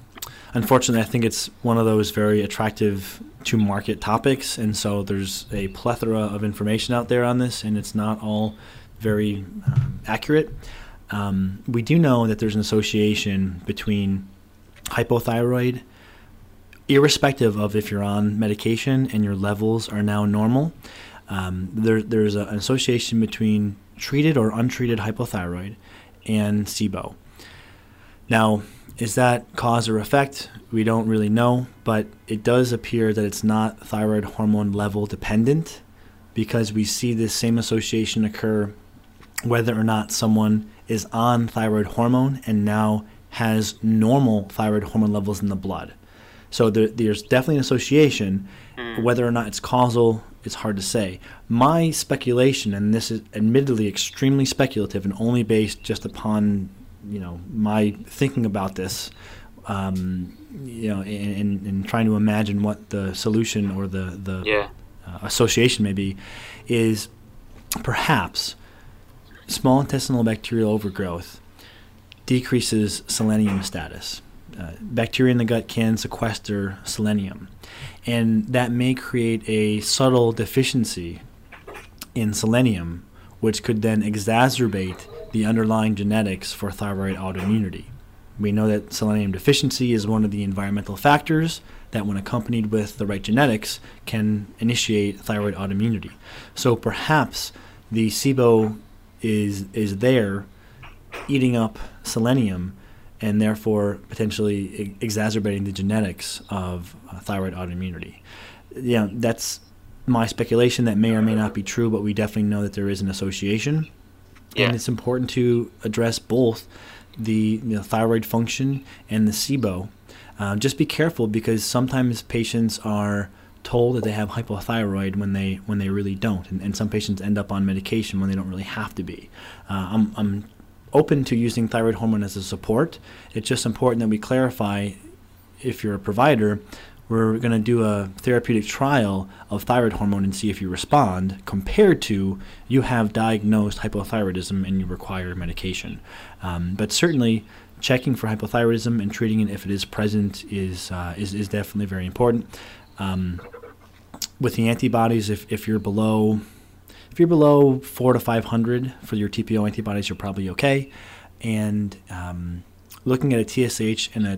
Unfortunately, I think it's one of those very attractive to market topics, and so there's a plethora of information out there on this, and it's not all very um, accurate. Um, we do know that there's an association between hypothyroid, irrespective of if you're on medication and your levels are now normal, um, there, there's a, an association between treated or untreated hypothyroid and SIBO. Now, is that cause or effect? We don't really know, but it does appear that it's not thyroid hormone level dependent, because we see this same association occur whether or not someone is on thyroid hormone and now has normal thyroid hormone levels in the blood. So there, there's definitely an association. Whether or not it's causal, it's hard to say. My speculation, and this is admittedly extremely speculative and only based just upon you know my thinking about this, um, you know, and, and trying to imagine what the solution or the the yeah. uh, association may be, is perhaps small intestinal bacterial overgrowth decreases selenium status. Uh, bacteria in the gut can sequester selenium, and that may create a subtle deficiency in selenium, which could then exacerbate the underlying genetics for thyroid autoimmunity. We know that selenium deficiency is one of the environmental factors that, when accompanied with the right genetics, can initiate thyroid autoimmunity. So perhaps the SIBO is is there eating up selenium and therefore potentially exacerbating the genetics of uh, thyroid autoimmunity. You know, that's my speculation. That may or may not be true, but we definitely know that there is an association. Yeah. And it's important to address both the, the thyroid function and the SIBO. Uh, just be careful, because sometimes patients are told that they have hypothyroid when they when they really don't, and, and some patients end up on medication when they don't really have to be. Uh, I'm, I'm open to using thyroid hormone as a support. It's just important that we clarify, if you're a provider, we're going to do a therapeutic trial of thyroid hormone and see if you respond, compared to you have diagnosed hypothyroidism and you require medication. Um, but certainly checking for hypothyroidism and treating it if it is present is uh, is, is definitely very important. Um, with the antibodies, if, if you're below... If you're below four to five hundred for your T P O antibodies, you're probably okay. And um, looking at a T S H and a,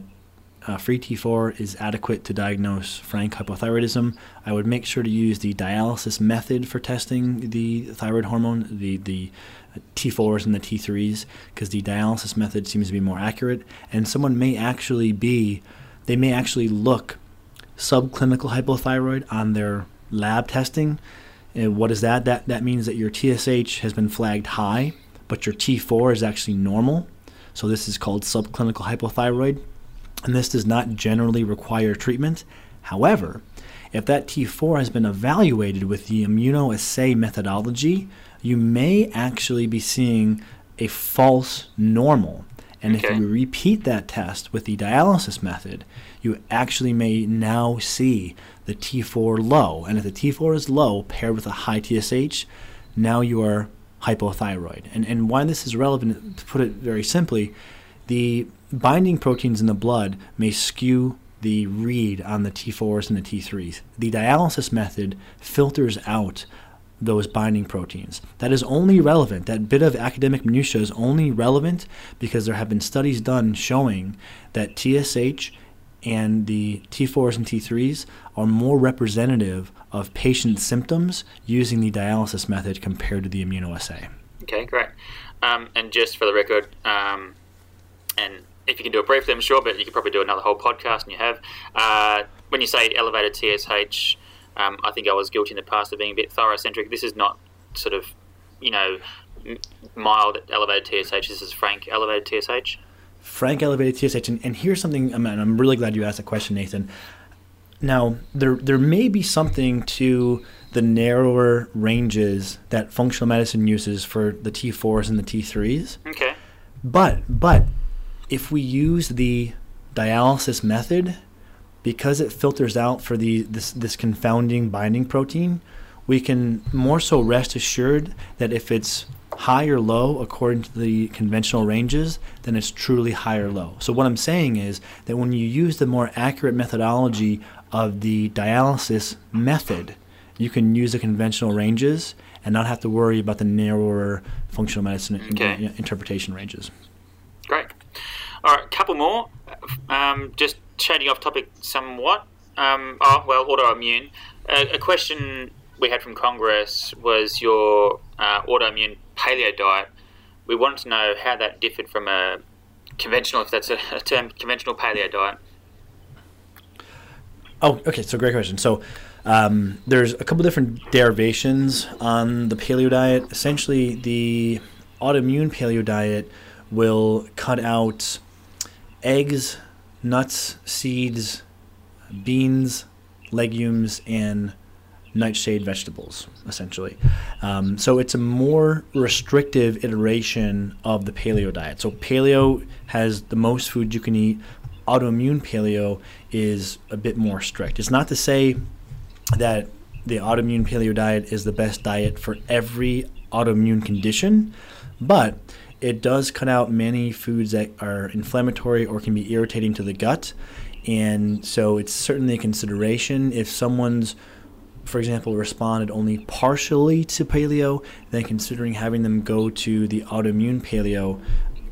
a free T four is adequate to diagnose frank hypothyroidism. I would make sure to use the dialysis method for testing the thyroid hormone, the, the T fours and the T threes, because the dialysis method seems to be more accurate. And someone may actually be, they may actually look subclinical hypothyroid on their lab testing. And what is that? That that means that your T S H has been flagged high, but your T four is actually normal. So this is called subclinical hypothyroid, and this does not generally require treatment. However, if that T four has been evaluated with the immunoassay methodology, you may actually be seeing a false normal. And okay. if you repeat that test with the dialysis method, you actually may now see the T four low. And if the T four is low paired with a high T S H, now you are hypothyroid. And and why this is relevant, to put it very simply, the binding proteins in the blood may skew the read on the T fours and the T threes. The dialysis method filters out those binding proteins. That is only relevant, that bit of academic minutia is only relevant because there have been studies done showing that T S H and the T fours and T threes are more representative of patient symptoms using the dialysis method compared to the immunoassay. Okay, great. Um, and just for the record, um, and if you can do it briefly, I'm sure, but you could probably do another whole podcast, and you have. Uh, when you say elevated T S H, Um, I think I was guilty in the past of being a bit thyrocentric. This is not sort of, you know, mild elevated T S H. This is frank elevated T S H. Frank elevated T S H. And, and here's something, I'm, I'm really glad you asked that question, Nathan. Now, there there may be something to the narrower ranges that functional medicine uses for the T fours and the T threes. Okay. But, but if we use the dialysis method, because it filters out for the this, this confounding binding protein, we can more so rest assured that if it's high or low according to the conventional ranges, then it's truly high or low. So what I'm saying is that when you use the more accurate methodology of the dialysis method, you can use the conventional ranges and not have to worry about the narrower functional medicine okay. in, interpretation ranges. Great. All right, a couple more. um, just shading off topic somewhat, um, oh, well, autoimmune. Uh, a question we had from Congress was your uh, autoimmune paleo diet. We wanted to know how that differed from a conventional, if that's a, a term, conventional paleo diet. Oh, okay. So great question. So um, there's a couple different derivations on the paleo diet. Essentially, the autoimmune paleo diet will cut out eggs, nuts, seeds, beans, legumes, and nightshade vegetables, essentially. Um, so it's a more restrictive iteration of the paleo diet. So paleo has the most food you can eat. Autoimmune paleo is a bit more strict. It's not to say that the autoimmune paleo diet is the best diet for every autoimmune condition, but it does cut out many foods that are inflammatory or can be irritating to the gut. And so it's certainly a consideration. If someone's, for example, responded only partially to paleo, then considering having them go to the autoimmune paleo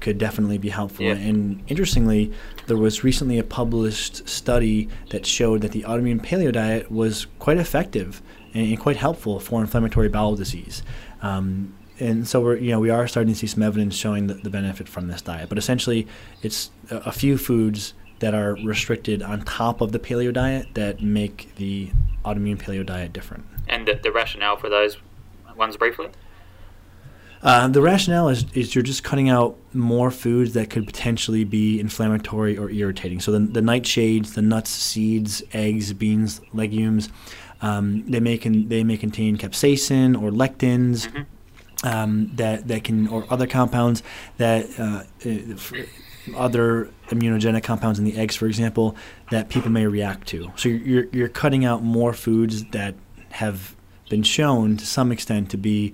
could definitely be helpful. Yeah. And interestingly, there was recently a published study that showed that the autoimmune paleo diet was quite effective and quite helpful for inflammatory bowel disease. Um, and so we're, you know, we are starting to see some evidence showing the, the benefit from this diet. But essentially, it's a, a few foods that are restricted on top of the paleo diet that make the autoimmune paleo diet different. And the, the rationale for those ones briefly? Uh, the rationale is, is you're just cutting out more foods that could potentially be inflammatory or irritating. So the, the nightshades, the nuts, seeds, eggs, beans, legumes, um, they may con- they may contain capsaicin or lectins, mm-hmm. um, that that can, or other compounds that uh, f- other immunogenic compounds in the eggs, for example, that people may react to. So you're you're cutting out more foods that have been shown to some extent to be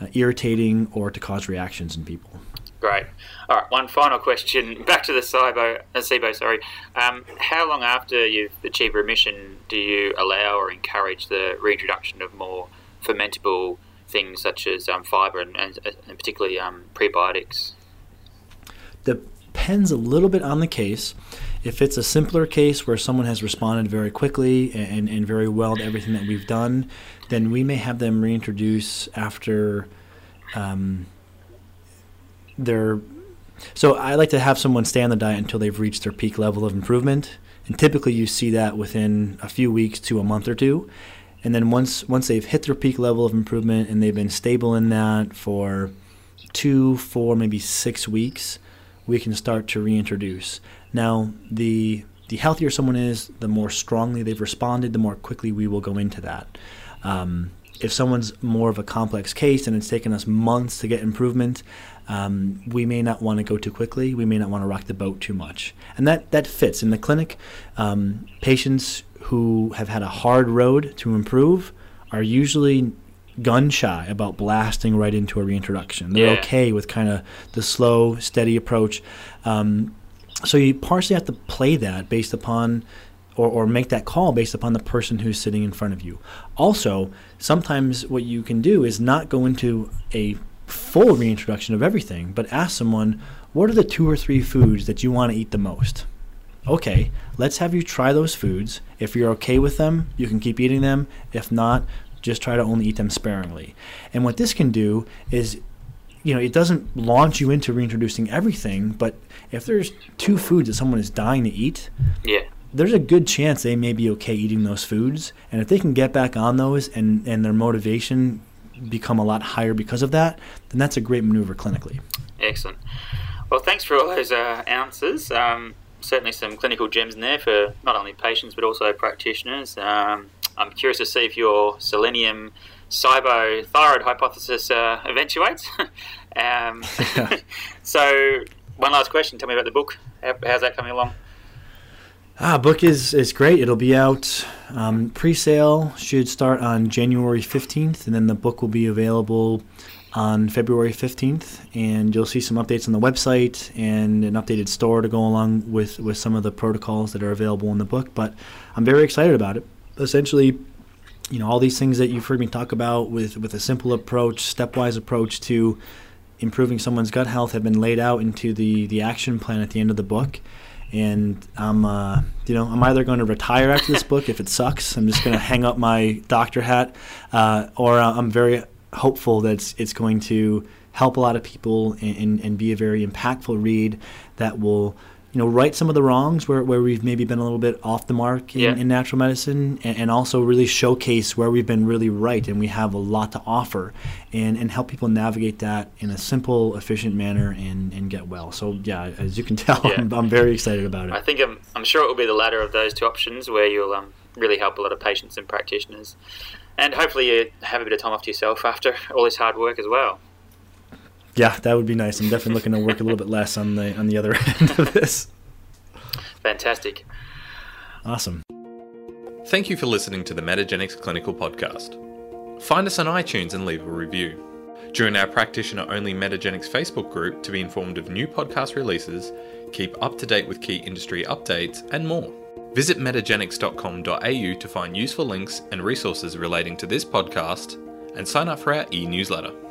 uh, irritating or to cause reactions in people. Great. All right, one final question. Back to the SIBO, uh, SIBO sorry. Um, how long after you've achieved remission do you allow or encourage the reintroduction of more fermentable things such as um, fibre and, and, and particularly um, prebiotics? The Depends a little bit on the case. If it's a simpler case where someone has responded very quickly and, and very well to everything that we've done, then we may have them reintroduce after um, their... So I like to have someone stay on the diet until they've reached their peak level of improvement. And typically you see that within a few weeks to a month or two. And then once once they've hit their peak level of improvement and they've been stable in that for two, four, maybe six weeks... we can start to reintroduce. Now, the the healthier someone is, the more strongly they've responded, the more quickly we will go into that. Um, if someone's more of a complex case and it's taken us months to get improvement, um, we may not want to go too quickly. We may not want to rock the boat too much. And that, that fits. In the clinic, um, patients who have had a hard road to improve are usually gun shy about blasting right into a reintroduction. They're yeah. okay with kind of the slow, steady approach. Um, so you partially have to play that based upon, or, or make that call based upon the person who's sitting in front of you. Also, sometimes what you can do is not go into a full reintroduction of everything, but ask someone, what are the two or three foods that you want to eat the most? Okay, let's have you try those foods. If you're okay with them, you can keep eating them. If not, just try to only eat them sparingly. And what this can do is, you know, it doesn't launch you into reintroducing everything, but if there's two foods that someone is dying to eat, yeah, there's a good chance they may be okay eating those foods. And if they can get back on those and, and their motivation become a lot higher because of that, then that's a great maneuver clinically. Excellent. Well, thanks for all those uh, answers. Um, certainly some clinical gems in there for not only patients but also practitioners. Um, I'm curious to see if your selenium SIBO thyroid hypothesis uh, eventuates. um, so one last question. Tell me about the book. How, how's that coming along? Ah, book is, is great. It'll be out. Um, pre-sale should start on January fifteenth, and then the book will be available on February fifteenth. And you'll see some updates on the website and an updated store to go along with, with some of the protocols that are available in the book. But I'm very excited about it. Essentially, you know, all these things that you've heard me talk about with, with a simple approach, stepwise approach to improving someone's gut health have been laid out into the, the action plan at the end of the book. And I'm, uh, you know, I'm either going to retire after this book if it sucks. I'm just going to hang up my doctor hat, uh, or uh, I'm very hopeful that it's, it's going to help a lot of people and, and, and be a very impactful read that will, you know, right some of the wrongs where, where we've maybe been a little bit off the mark in, yeah. in natural medicine, and, and also really showcase where we've been really right and we have a lot to offer, and, and help people navigate that in a simple, efficient manner and, and get well. So, yeah, as you can tell, yeah. I'm, I'm very excited about it. I think I'm, I'm sure it will be the latter of those two options where you'll um, really help a lot of patients and practitioners. And hopefully you have a bit of time off to yourself after all this hard work as well. Yeah, that would be nice. I'm definitely looking to work a little bit less on the on the other end of this. Fantastic. Awesome. Thank you for listening to the Metagenics Clinical Podcast. Find us on iTunes and leave a review. Join our practitioner-only Metagenics Facebook group to be informed of new podcast releases, keep up to date with key industry updates, and more. Visit metagenics dot com dot a u to find useful links and resources relating to this podcast, and sign up for our e-newsletter.